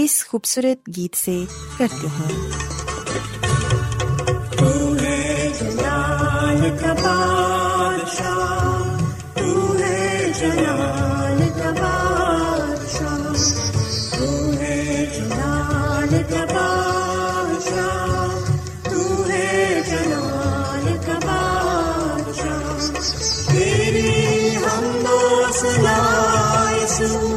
اس خوبصورت گیت سے کرتے ہیں۔ تو ہے جلال کا بادشاہ، تو ہے جلال کا بادشاہ، تو ہے جلال کا بادشاہ، تو ہے جلال کا بادشاہ، تیری حمد و ثنا یسوع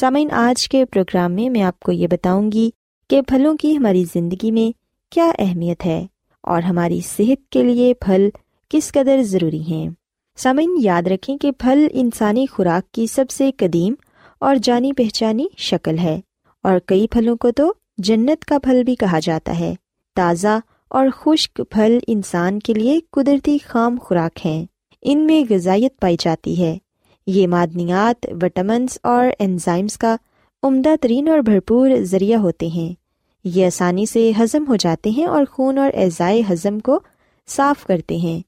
سامعین، آج کے پروگرام میں میں آپ کو یہ بتاؤں گی کہ پھلوں کی ہماری زندگی میں کیا اہمیت ہے اور ہماری صحت کے لیے پھل کس قدر ضروری ہیں۔ سامعین، یاد رکھیں کہ پھل انسانی خوراک کی سب سے قدیم اور جانی پہچانی شکل ہے، اور کئی پھلوں کو تو جنت کا پھل بھی کہا جاتا ہے۔ تازہ اور خشک پھل انسان کے لیے قدرتی خام خوراک ہیں۔ ان میں غذائیت پائی جاتی ہے۔ یہ معدنیات، وٹامنس اور انزائمز کا عمدہ ترین اور بھرپور ذریعہ ہوتے ہیں۔ یہ آسانی سے ہضم ہو جاتے ہیں اور خون اور اعضائے ہضم کو صاف کرتے ہیں۔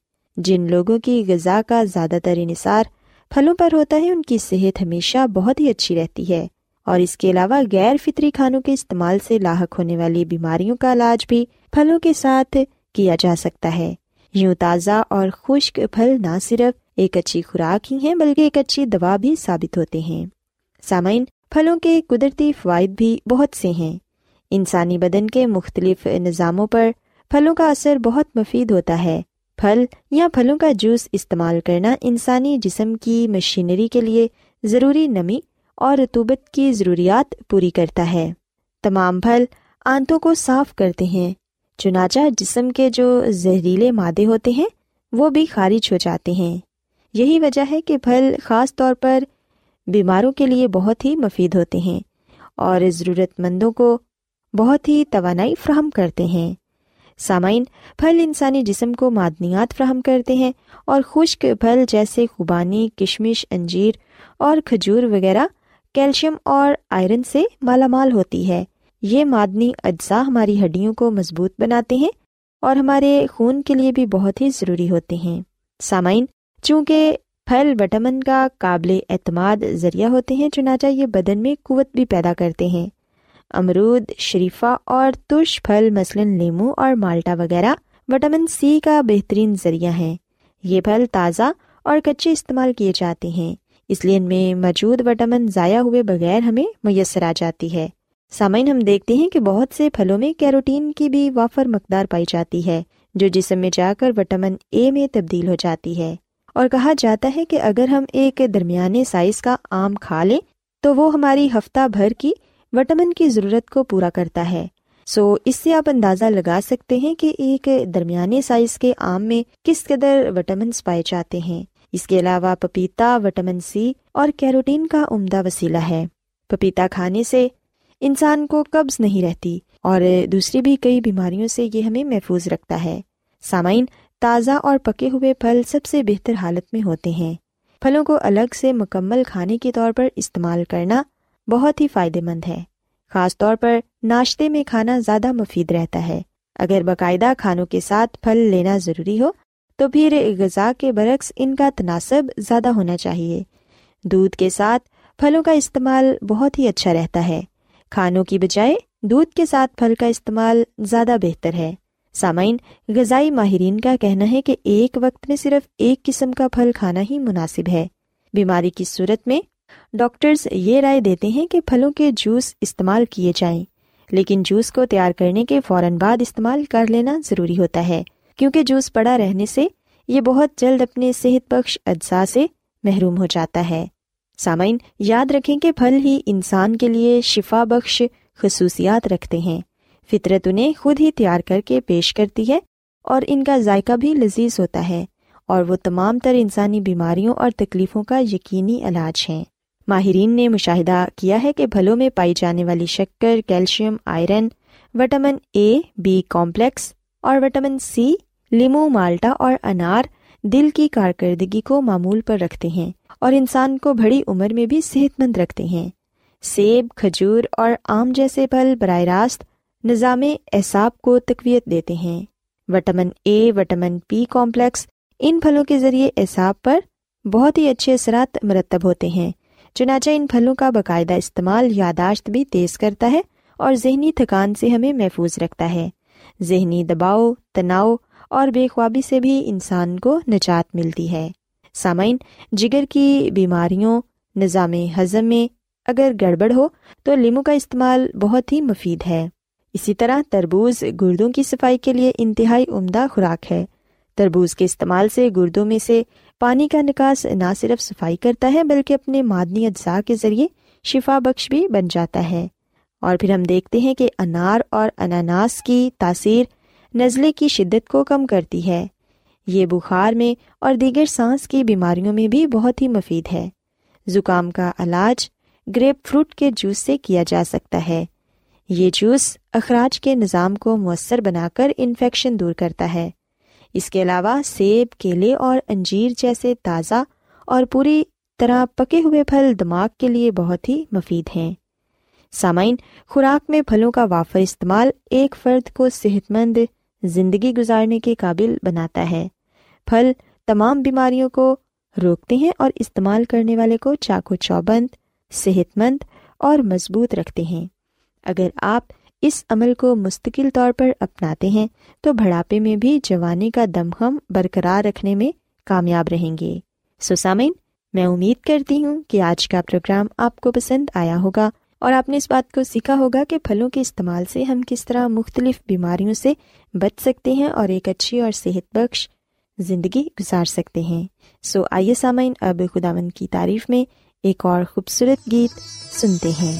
جن لوگوں کی غذا کا زیادہ تر انحصار پھلوں پر ہوتا ہے، ان کی صحت ہمیشہ بہت ہی اچھی رہتی ہے، اور اس کے علاوہ غیر فطری کھانوں کے استعمال سے لاحق ہونے والی بیماریوں کا علاج بھی پھلوں کے ساتھ کیا جا سکتا ہے۔ یوں تازہ اور خشک پھل نہ صرف ایک اچھی خوراک ہی ہیں بلکہ ایک اچھی دوا بھی ثابت ہوتے ہیں۔ سامعین، پھلوں کے قدرتی فوائد بھی بہت سے ہیں۔ انسانی بدن کے مختلف نظاموں پر پھلوں کا اثر بہت مفید ہوتا ہے۔ پھل یا پھلوں کا جوس استعمال کرنا انسانی جسم کی مشینری کے لیے ضروری نمی اور رطوبت کی ضروریات پوری کرتا ہے۔ تمام پھل آنتوں کو صاف کرتے ہیں، چنانچہ جسم کے جو زہریلے مادے ہوتے ہیں وہ بھی خارج ہو جاتے ہیں۔ یہی وجہ ہے کہ پھل خاص طور پر بیماروں کے لیے بہت ہی مفید ہوتے ہیں اور ضرورت مندوں کو بہت ہی توانائی فراہم کرتے ہیں۔ سامعین، پھل انسانی جسم کو معدنیات فراہم کرتے ہیں، اور خشک پھل جیسے خوبانی، کشمش، انجیر اور کھجور وغیرہ کیلشیم اور آئرن سے مالا مال ہوتی ہے۔ یہ معدنی اجزاء ہماری ہڈیوں کو مضبوط بناتے ہیں اور ہمارے خون کے لیے بھی بہت ہی ضروری ہوتے ہیں۔ سامعین، چونکہ پھل وٹامن کا قابل اعتماد ذریعہ ہوتے ہیں، چنانچہ یہ بدن میں قوت بھی پیدا کرتے ہیں۔ امرود، شریفہ اور ترش پھل مثلاً لیمو اور مالٹا وغیرہ وٹامن سی کا بہترین ذریعہ ہیں۔ یہ پھل تازہ اور کچے استعمال کیے جاتے ہیں، اس لیے ان میں موجود وٹامن ضائع ہوئے بغیر ہمیں میسر آ جاتی ہے۔ سامعین، ہم دیکھتے ہیں کہ بہت سے پھلوں میں کیروٹین کی بھی وافر مقدار پائی جاتی ہے، جو جسم میں جا کر وٹامن اے میں تبدیل ہو جاتی ہے، اور کہا جاتا ہے کہ اگر ہم ایک درمیانے سائز کا آم کھا لیں تو وہ ہماری ہفتہ بھر کی وٹامن کی ضرورت کو پورا کرتا ہے۔ اس سے آپ اندازہ لگا سکتے ہیں کہ ایک درمیانے سائز کے آم میں کس قدر وٹامنس پائے جاتے ہیں۔ اس کے علاوہ پپیتا وٹامن سی اور کیروٹین کا عمدہ وسیلہ ہے۔ پپیتا کھانے سے انسان کو قبض نہیں رہتی اور دوسری بھی کئی بیماریوں سے یہ ہمیں محفوظ رکھتا ہے۔ سامعین، تازہ اور پکے ہوئے پھل سب سے بہتر حالت میں ہوتے ہیں۔ پھلوں کو الگ سے مکمل کھانے کے طور پر استعمال کرنا بہت ہی فائدہ مند ہے۔ خاص طور پر ناشتے میں کھانا زیادہ مفید رہتا ہے۔ اگر باقاعدہ کھانوں کے ساتھ پھل لینا ضروری ہو تو پھر غذا کے برعکس ان کا تناسب زیادہ ہونا چاہیے۔ دودھ کے ساتھ پھلوں کا استعمال بہت ہی اچھا رہتا ہے۔ کھانوں کی بجائے دودھ کے ساتھ پھل کا استعمال زیادہ بہتر ہے۔ سامعین، غذائی ماہرین کا کہنا ہے کہ ایک وقت میں صرف ایک قسم کا پھل کھانا ہی مناسب ہے۔ بیماری کی صورت میں ڈاکٹرز یہ رائے دیتے ہیں کہ پھلوں کے جوس استعمال کیے جائیں، لیکن جوس کو تیار کرنے کے فوراً بعد استعمال کر لینا ضروری ہوتا ہے، کیونکہ جوس پڑا رہنے سے یہ بہت جلد اپنے صحت بخش اجزاء سے محروم ہو جاتا ہے۔ سامعین، یاد رکھیں کہ پھل ہی انسان کے لیے شفا بخش خصوصیات رکھتے ہیں۔ فطرت انہیں خود ہی تیار کر کے پیش کرتی ہے، اور ان کا ذائقہ بھی لذیذ ہوتا ہے، اور وہ تمام تر انسانی بیماریوں اور تکلیفوں کا یقینی علاج ہیں۔ ماہرین نے مشاہدہ کیا ہے کہ پھلوں میں پائی جانے والی شکر، calcium, iron, vitamin A, B complex اور وٹامن سی لیمو، مالٹا اور انار دل کی کارکردگی کو معمول پر رکھتے ہیں اور انسان کو بڑی عمر میں بھی صحت مند رکھتے ہیں۔ سیب، کھجور اور آم جیسے پھل براہ راست نظام اعصاب کو تقویت دیتے ہیں۔ Vitamin A, vitamin B complex, ان پھلوں کے ذریعے اعصاب پر بہت ہی اچھے اثرات مرتب ہوتے ہیں، چنانچہ ان پھلوں کا باقاعدہ استعمال یادداشت بھی تیز کرتا ہے اور ذہنی تھکان سے ہمیں محفوظ رکھتا ہے۔ ذہنی دباؤ، تناؤ اور بے خوابی سے بھی انسان کو نجات ملتی ہے۔ سامعین، جگر کی بیماریوں، نظام ہضم میں اگر گڑبڑ ہو تو لیمو کا استعمال بہت ہی مفید ہے۔ اسی طرح تربوز گردوں کی صفائی کے لیے انتہائی عمدہ خوراک ہے۔ تربوز کے استعمال سے گردوں میں سے پانی کا نکاس نہ صرف صفائی کرتا ہے بلکہ اپنے معدنی اجزاء کے ذریعے شفا بخش بھی بن جاتا ہے۔ اور پھر ہم دیکھتے ہیں کہ انار اور اناناس کی تاثیر نزلے کی شدت کو کم کرتی ہے۔ یہ بخار میں اور دیگر سانس کی بیماریوں میں بھی بہت ہی مفید ہے۔ زکام کا علاج گریپ فروٹ کے جوس سے کیا جا سکتا ہے۔ یہ جوس اخراج کے نظام کو مؤثر بنا کر انفیکشن دور کرتا ہے۔ اس کے علاوہ سیب، کیلے اور انجیر جیسے تازہ اور پوری طرح پکے ہوئے پھل دماغ کے لیے بہت ہی مفید ہیں۔ سامعین، خوراک میں پھلوں کا وافر استعمال ایک فرد کو صحت مند زندگی گزارنے کے قابل بناتا ہے۔ پھل تمام بیماریوں کو روکتے ہیں اور استعمال کرنے والے کو چاق و چوبند، صحت مند اور مضبوط رکھتے ہیں۔ اگر آپ اس عمل کو مستقل طور پر اپناتے ہیں تو بڑھاپے میں بھی جوانی کا دمخم برقرار رکھنے میں کامیاب رہیں گے۔ سامعین، میں امید کرتی ہوں کہ آج کا پروگرام آپ کو پسند آیا ہوگا اور آپ نے اس بات کو سیکھا ہوگا کہ پھلوں کے استعمال سے ہم کس طرح مختلف بیماریوں سے بچ سکتے ہیں اور ایک اچھی اور صحت بخش زندگی گزار سکتے ہیں۔ آئیے سامعین، اب خداوند کی تعریف میں ایک اور خوبصورت گیت سنتے ہیں۔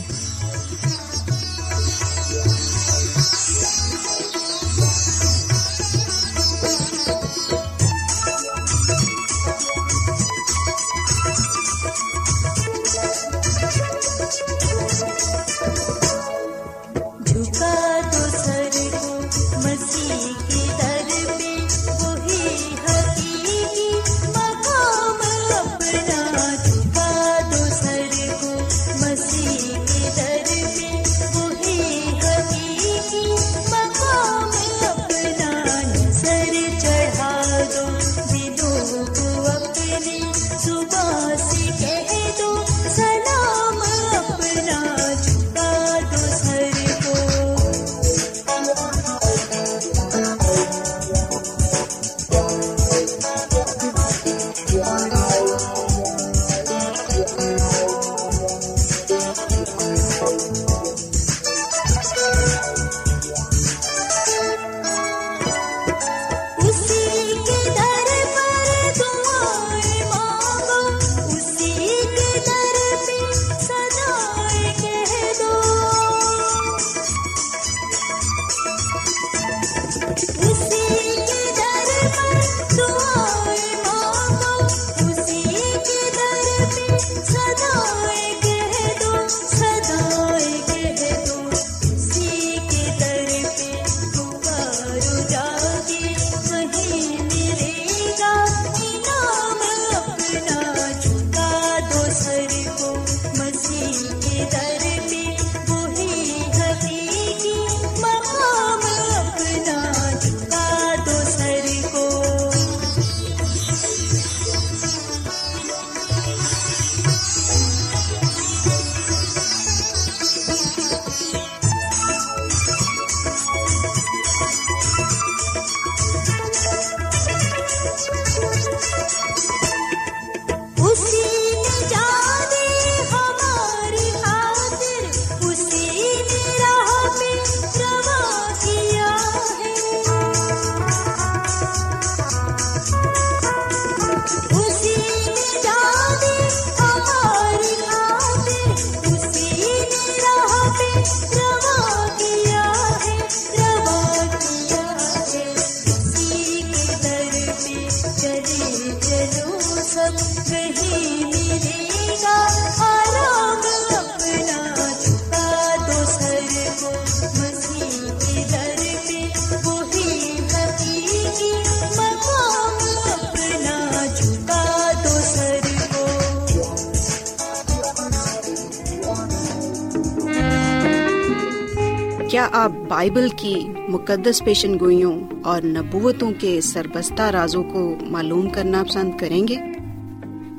کیا آپ بائبل کی مقدس پیشن گوئیوں اور نبوتوں کے سربستہ رازوں کو معلوم کرنا پسند کریں گے؟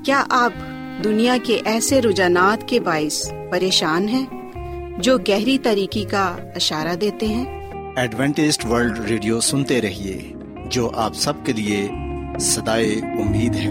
کیا آپ دنیا کے ایسے رجحانات کے باعث پریشان ہیں جو گہری تاریکی کا اشارہ دیتے ہیں؟ ایڈوینٹسٹ ورلڈ ریڈیو سنتے رہیے، جو آپ سب کے لیے صدائے امید ہے۔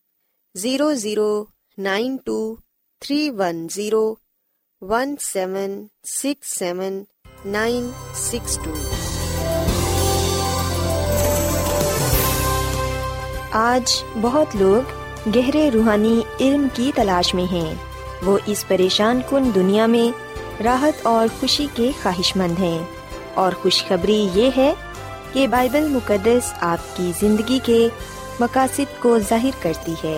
0092310176792۔ آج بہت لوگ گہرے روحانی علم کی تلاش میں ہیں، وہ اس پریشان کن دنیا میں راحت اور خوشی کے خواہش مند ہیں، اور خوشخبری یہ ہے کہ بائبل مقدس آپ کی زندگی کے مقاصد کو ظاہر کرتی ہے۔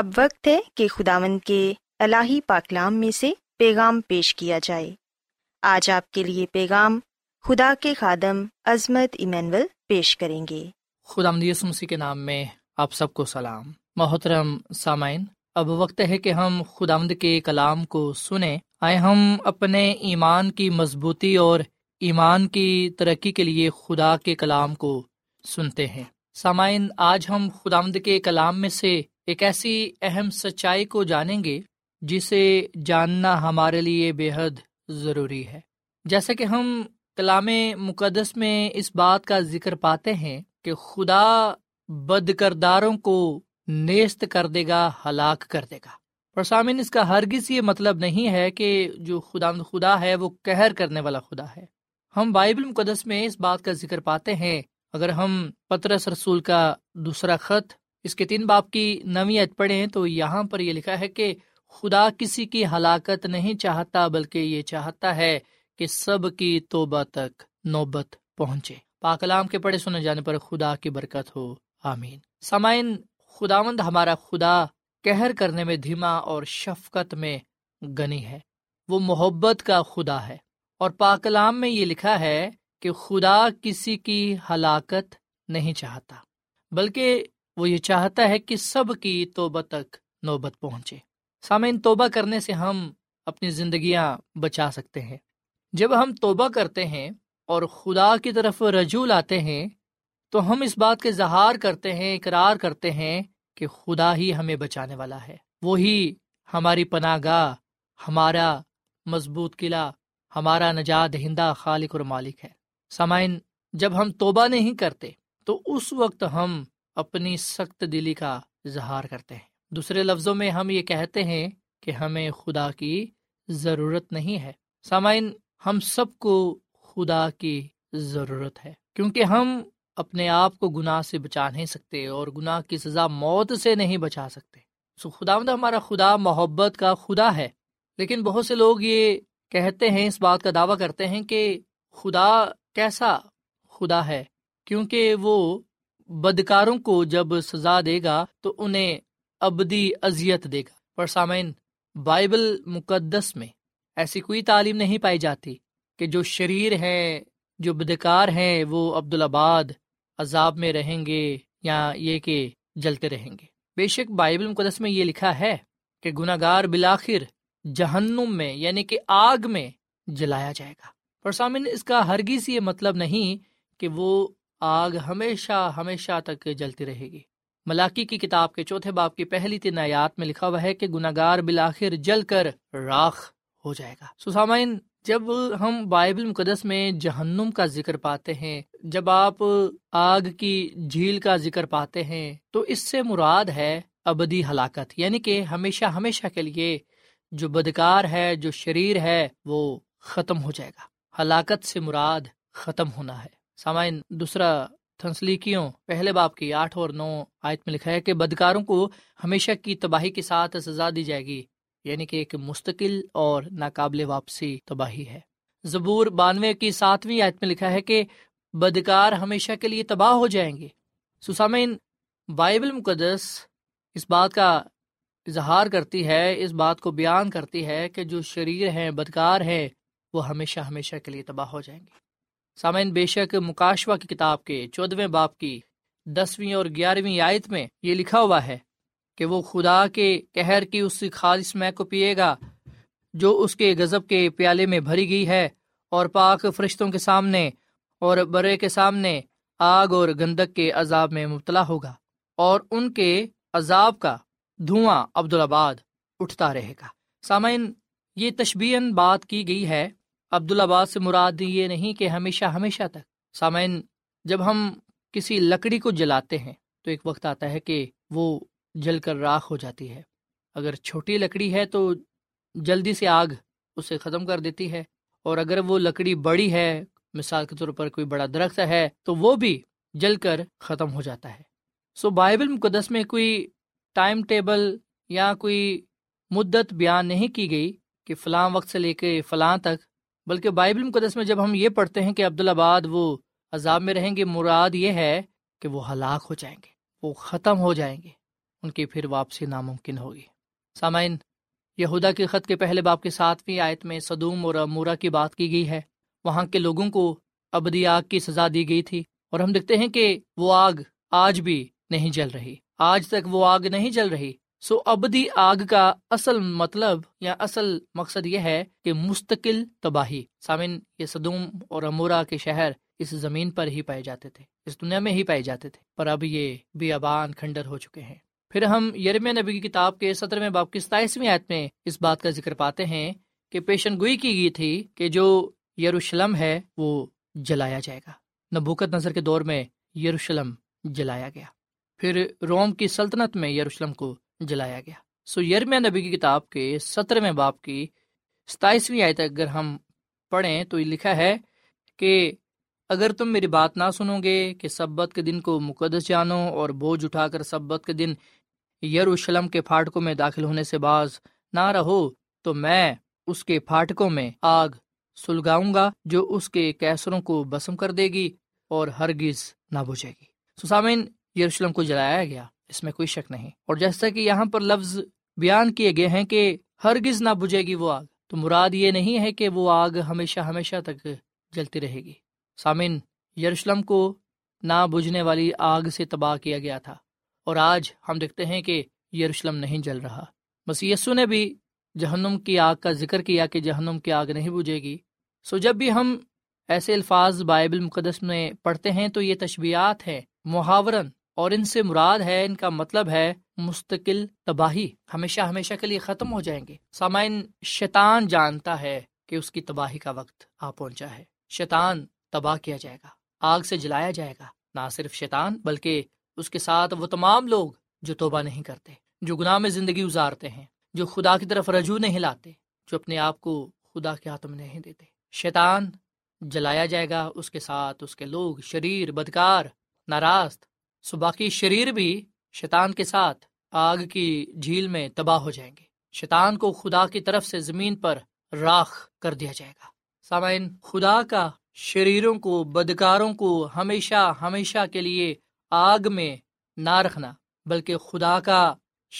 اب وقت ہے کہ خداوند کے الہی پاکلام میں سے پیغام پیش کیا جائے۔ آج آپ کے لیے پیغام خدا کے خادم عظمت ایمینول پیش کریں گے۔ خداوند یسوع مسیح کے نام میں آپ سب کو سلام۔ محترم سامعین، اب وقت ہے کہ ہم خداوند کے کلام کو سنیں۔ آئے ہم اپنے ایمان کی مضبوطی اور ایمان کی ترقی کے لیے خدا کے کلام کو سنتے ہیں۔ سامعین، آج ہم خداوند کے کلام میں سے ایک ایسی اہم سچائی کو جانیں گے جسے جاننا ہمارے لیے بے حد ضروری ہے۔ جیسا کہ ہم کلام مقدس میں اس بات کا ذکر پاتے ہیں کہ خدا بدکرداروں کو نیست کر دے گا، ہلاک کر دے گا۔ اور سامعین، اس کا ہرگز یہ مطلب نہیں ہے کہ جو خدا ہے وہ قہر کرنے والا خدا ہے۔ ہم بائبل مقدس میں اس بات کا ذکر پاتے ہیں، اگر ہم پترس رسول کا دوسرا خط اس کے 3 باب کی 9 آیت پڑھیں تو یہاں پر یہ لکھا ہے کہ خدا کسی کی ہلاکت نہیں چاہتا بلکہ یہ چاہتا ہے کہ سب کی توبہ تک نوبت پہنچے۔ پاک کلام کے پڑھے سنے جانے پر خدا کی برکت ہو، آمین۔ سامعین، خداوند ہمارا خدا قہر کرنے میں دھیما اور شفقت میں غنی ہے، وہ محبت کا خدا ہے، اور پاک کلام میں یہ لکھا ہے کہ خدا کسی کی ہلاکت نہیں چاہتا بلکہ وہ یہ چاہتا ہے کہ سب کی توبہ تک نوبت پہنچے۔ سامعین، توبہ کرنے سے ہم اپنی زندگیاں بچا سکتے ہیں۔ جب ہم توبہ کرتے ہیں اور خدا کی طرف رجوع لاتے ہیں تو ہم اس بات کے اظہار کرتے ہیں، اقرار کرتے ہیں کہ خدا ہی ہمیں بچانے والا ہے، وہی ہماری پناہ گاہ، ہمارا مضبوط قلعہ، ہمارا نجات دہندہ خالق اور مالک ہے۔ سامعین، جب ہم توبہ نہیں کرتے تو اس وقت ہم اپنی سخت دلی کا اظہار کرتے ہیں۔ دوسرے لفظوں میں ہم یہ کہتے ہیں کہ ہمیں خدا کی ضرورت نہیں ہے۔ سامعین، ہم سب کو خدا کی ضرورت ہے، کیونکہ ہم اپنے آپ کو گناہ سے بچا نہیں سکتے اور گناہ کی سزا موت سے نہیں بچا سکتے۔ سو خداوند ہمارا خدا محبت کا خدا ہے، لیکن بہت سے لوگ یہ کہتے ہیں، اس بات کا دعویٰ کرتے ہیں کہ خدا کیسا خدا ہے، کیونکہ وہ بدکاروں کو جب سزا دے گا تو انہیں ابدی اذیت دے گا۔ پر سامعین، بائبل مقدس میں ایسی کوئی تعلیم نہیں پائی جاتی کہ جو شریر ہیں، جو بدکار ہیں، وہ ابدُالآباد عذاب میں رہیں گے یا یہ کہ جلتے رہیں گے۔ بے شک بائبل مقدس میں یہ لکھا ہے کہ گناہگار بالآخر جہنم میں یعنی کہ آگ میں جلایا جائے گا، پر سامعین، اس کا ہرگز یہ مطلب نہیں کہ وہ آگ ہمیشہ ہمیشہ تک جلتی رہے گی۔ ملاکی کی کتاب کے 4 باب کی پہلی 3 آیات میں لکھا ہوا ہے کہ گناہگار بالآخر جل کر راکھ ہو جائے گا۔ سو سامعین، جب ہم بائبل مقدس میں جہنم کا ذکر پاتے ہیں، جب آپ آگ کی جھیل کا ذکر پاتے ہیں، تو اس سے مراد ہے ابدی ہلاکت، یعنی کہ ہمیشہ ہمیشہ کے لیے جو بدکار ہے، جو شریر ہے، وہ ختم ہو جائے گا۔ ہلاکت سے مراد ختم ہونا ہے۔ سامعین، دوسرا تھسلنیکیوں 1 باب کی 8 اور 9 آیت میں لکھا ہے کہ بدکاروں کو ہمیشہ کی تباہی کے ساتھ سزا دی جائے گی، یعنی کہ ایک مستقل اور ناقابل واپسی تباہی ہے۔ زبور 92 کی 7ویں آیت میں لکھا ہے کہ بدکار ہمیشہ کے لیے تباہ ہو جائیں گے۔ سامعین، بائبل مقدس اس بات کا اظہار کرتی ہے، اس بات کو بیان کرتی ہے کہ جو شریر ہیں، بدکار ہیں، وہ ہمیشہ کے لیے تباہ ہو جائیں گے۔ سامعین، بے شک مکاشوہ کی کتاب کے 14ویں باب کی 10ویں اور 11ویں آیت میں یہ لکھا ہوا ہے کہ وہ خدا کے قہر کی اس خالص مے کو پیے گا جو اس کے غضب کے پیالے میں بھری گئی ہے، اور پاک فرشتوں کے سامنے اور برے کے سامنے آگ اور گندک کے عذاب میں مبتلا ہوگا، اور ان کے عذاب کا دھواں ابدُالآباد اٹھتا رہے گا۔ سامعین، یہ تشبیہاً بات کی گئی ہے۔ ابدُالآباد سے مراد یہ نہیں کہ ہمیشہ تک۔ سامعین، جب ہم کسی لکڑی کو جلاتے ہیں تو ایک وقت آتا ہے کہ وہ جل کر راکھ ہو جاتی ہے۔ اگر چھوٹی لکڑی ہے تو جلدی سے آگ اسے ختم کر دیتی ہے، اور اگر وہ لکڑی بڑی ہے، مثال کے طور پر کوئی بڑا درخت ہے، تو وہ بھی جل کر ختم ہو جاتا ہے۔ بائبل مقدس میں کوئی ٹائم ٹیبل یا کوئی مدت بیان نہیں کی گئی کہ فلاں وقت سے لے کے فلاں تک، بلکہ بائبل مقدس میں جب ہم یہ پڑھتے ہیں کہ ابدُالآباد وہ عذاب میں رہیں گے، مراد یہ ہے کہ وہ ہلاک ہو جائیں گے، وہ ختم ہو جائیں گے، ان کی پھر واپسی ناممکن ہوگی۔ سامعین، یہودا کے خط کے پہلے باب کے 7ویں آیت میں سدوم اور عمورہ کی بات کی گئی ہے۔ وہاں کے لوگوں کو ابدی آگ کی سزا دی گئی تھی، اور ہم دیکھتے ہیں کہ وہ آگ آج بھی نہیں جل رہی، آج تک وہ آگ نہیں جل رہی۔ ابدی آگ کا اصل مطلب یا اصل مقصد یہ ہے کہ مستقل تباہی۔ سامعین، یہ سدوم اور عمورہ کے شہر اس زمین پر ہی پائے جاتے تھے، اس دنیا میں ہی پائے جاتے تھے، پر اب یہ بیابان کھنڈر ہو چکے ہیں۔ پھر ہم یرمیہ نبی کی کتاب کے 17ویں باب کی 27ویں آیت میں اس بات کا ذکر پاتے ہیں کہ پیشن گوئی کی گئی تھی کہ جو یروشلم ہے وہ جلایا جائے گا۔ نبوکد نصر کے دور میں یروشلم جلایا گیا، پھر روم کی سلطنت میں یروشلم کو جلایا گیا۔ یرمیہ نبی کی کتاب کے 17ویں باب کی 27ویں آیت اگر ہم پڑھیں تو یہ لکھا ہے کہ اگر تم میری بات نہ سنو گے کہ سبت کے دن کو مقدس جانو اور بوجھ اٹھا کر سبت کے دن یروشلم کے پھاٹکوں میں داخل ہونے سے باز نہ رہو، تو میں اس کے پھاٹکوں میں آگ سلگاؤں گا جو اس کے قیصروں کو بسم کر دے گی اور ہرگز نہ بجھے گی۔ سامعین، یروشلم کو جلایا گیا، اس میں کوئی شک نہیں، اور جیسا کہ یہاں پر لفظ بیان کیے گئے ہیں کہ ہرگز نہ بجھے گی وہ آگ، تو مراد یہ نہیں ہے کہ وہ آگ ہمیشہ تک جلتی رہے گی۔ سامعین، یروشلم کو نہ بجھنے والی آگ سے تباہ کیا گیا تھا، اور آج ہم دیکھتے ہیں کہ یروشلم نہیں جل رہا۔ مسیح یسوع نے بھی جہنم کی آگ کا ذکر کیا کہ جہنم کی آگ نہیں بجھے گی۔ جب بھی ہم ایسے الفاظ بائبل مقدس میں پڑھتے ہیں تو یہ تشبیہات ہیں، محاورن، اور ان سے مراد ہے، ان کا مطلب ہے مستقل تباہی، ہمیشہ کے لیے ختم ہو جائیں گے۔ سامعین، شیطان جانتا ہے کہ اس کی تباہی کا وقت آ پہنچا ہے، شیطان تباہ کیا جائے گا، آگ سے جلایا جائے گا۔ نہ صرف شیطان بلکہ اس کے ساتھ وہ تمام لوگ جو توبہ نہیں کرتے، جو گناہ میں زندگی گزارتے ہیں، جو خدا کی طرف رجوع نہیں لاتے، جو اپنے آپ کو خدا کے ہاتھ میں نہیں دیتے۔ شیطان جلایا جائے گا، اس کے ساتھ اس کے لوگ، شریر، بدکار، ناراض، باقی شریر بھی شیطان کے ساتھ آگ کی جھیل میں تباہ ہو جائیں گے۔ شیطان کو خدا کی طرف سے زمین پر راکھ کر دیا جائے گا۔ سامعین، خدا کا شریروں کو، بدکاروں کو ہمیشہ کے لیے آگ میں نہ رکھنا، بلکہ خدا کا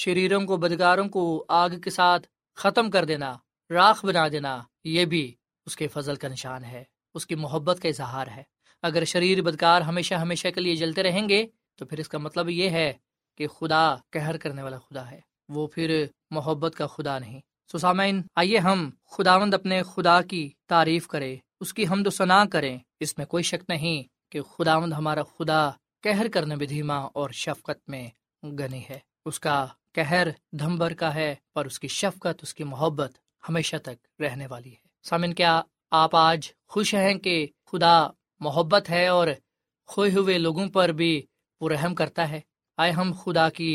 شریروں کو، بدکاروں کو آگ کے ساتھ ختم کر دینا، راکھ بنا دینا، یہ بھی اس کے فضل کا نشان ہے، اس کی محبت کا اظہار ہے۔ اگر شریر، بدکار ہمیشہ کے لیے جلتے رہیں گے تو پھر اس کا مطلب یہ ہے کہ خدا قہر کرنے والا خدا ہے، وہ پھر محبت کا خدا نہیں۔ سامعین، آئیے ہم خداوند اپنے خدا کی تعریف کریں، اس کی حمد و ثنا کریں۔ اس میں کوئی شک نہیں کہ خداوند ہمارا خدا قہر کرنے میں دھیما اور شفقت میں غنی ہے۔ اس کا قہر دم بھر کا ہے، پر اس کی شفقت، اس کی محبت ہمیشہ تک رہنے والی ہے۔ سامعین، کیا آپ آج خوش ہیں کہ خدا محبت ہے اور کھوئے ہوئے لوگوں پر بھی وہ رحم کرتا ہے؟ آئے ہم خدا کی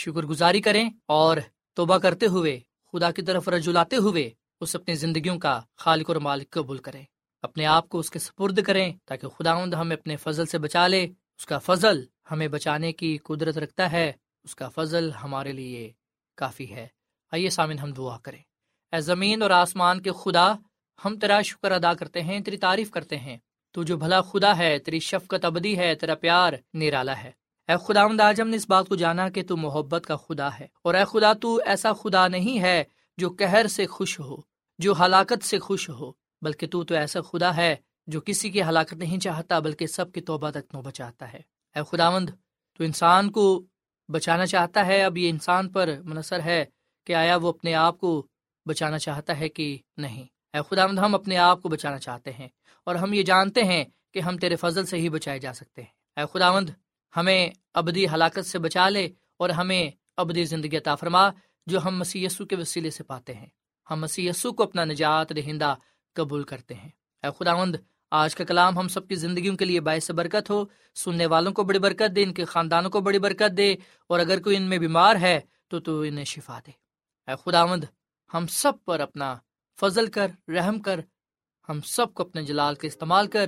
شکر گزاری کریں اور توبہ کرتے ہوئے، خدا کی طرف رجوع لاتے ہوئے، اس اپنی زندگیوں کا خالق اور مالک قبول کریں، اپنے آپ کو اس کے سپرد کریں، تاکہ خداوند ہمیں اپنے فضل سے بچا لے۔ اس کا فضل ہمیں بچانے کی قدرت رکھتا ہے، اس کا فضل ہمارے لیے کافی ہے۔ آئیے سامعین، ہم دعا کریں۔ اے زمین اور آسمان کے خدا، ہم تیرا شکر ادا کرتے ہیں، تیری تعریف کرتے ہیں، تو جو بھلا خدا ہے، تیری شفقت ابدی ہے، تیرا پیار نرالا ہے۔ اے خداوند، آج ہم نے اس بات کو جانا کہ تو محبت کا خدا ہے، اور اے خدا، تو ایسا خدا نہیں ہے جو قہر سے خوش ہو، جو ہلاکت سے خوش ہو، بلکہ تو ایسا خدا ہے جو کسی کی ہلاکت نہیں چاہتا، بلکہ سب کی توبہ تک نو بچاتا ہے۔ اے خداوند، تو انسان کو بچانا چاہتا ہے، اب یہ انسان پر منحصر ہے کہ آیا وہ اپنے آپ کو بچانا چاہتا ہے کہ نہیں۔ اے خداوند، ہم اپنے آپ کو بچانا چاہتے ہیں، اور ہم یہ جانتے ہیں کہ ہم تیرے فضل سے ہی بچائے جا سکتے ہیں۔ اے خداوند، ہمیں ابدی ہلاکت سے بچا لے، اور ہمیں ابدی زندگی عطا فرما جو ہم مسیح یسوع کے وسیلے سے پاتے ہیں۔ ہم مسیح یسوع کو اپنا نجات دہندہ قبول کرتے ہیں۔ اے خداوند، آج کا کلام ہم سب کی زندگیوں کے لیے باعث برکت ہو، سننے والوں کو بڑی برکت دے، ان کے خاندانوں کو بڑی برکت دے، اور اگر کوئی ان میں بیمار ہے تو انہیں شفا دے۔ اے خداوند، ہم سب پر اپنا فضل کر، رحم کر، ہم سب کو اپنے جلال کے استعمال کر،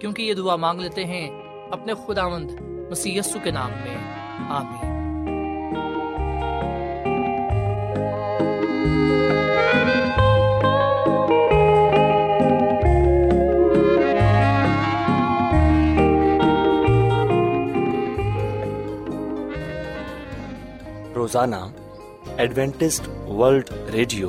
کیونکہ یہ دعا مانگ لیتے ہیں اپنے خداوند مسیح یسوع کے نام میں، آمین۔ روزانہ ایڈوینٹسٹ ورلڈ ریڈیو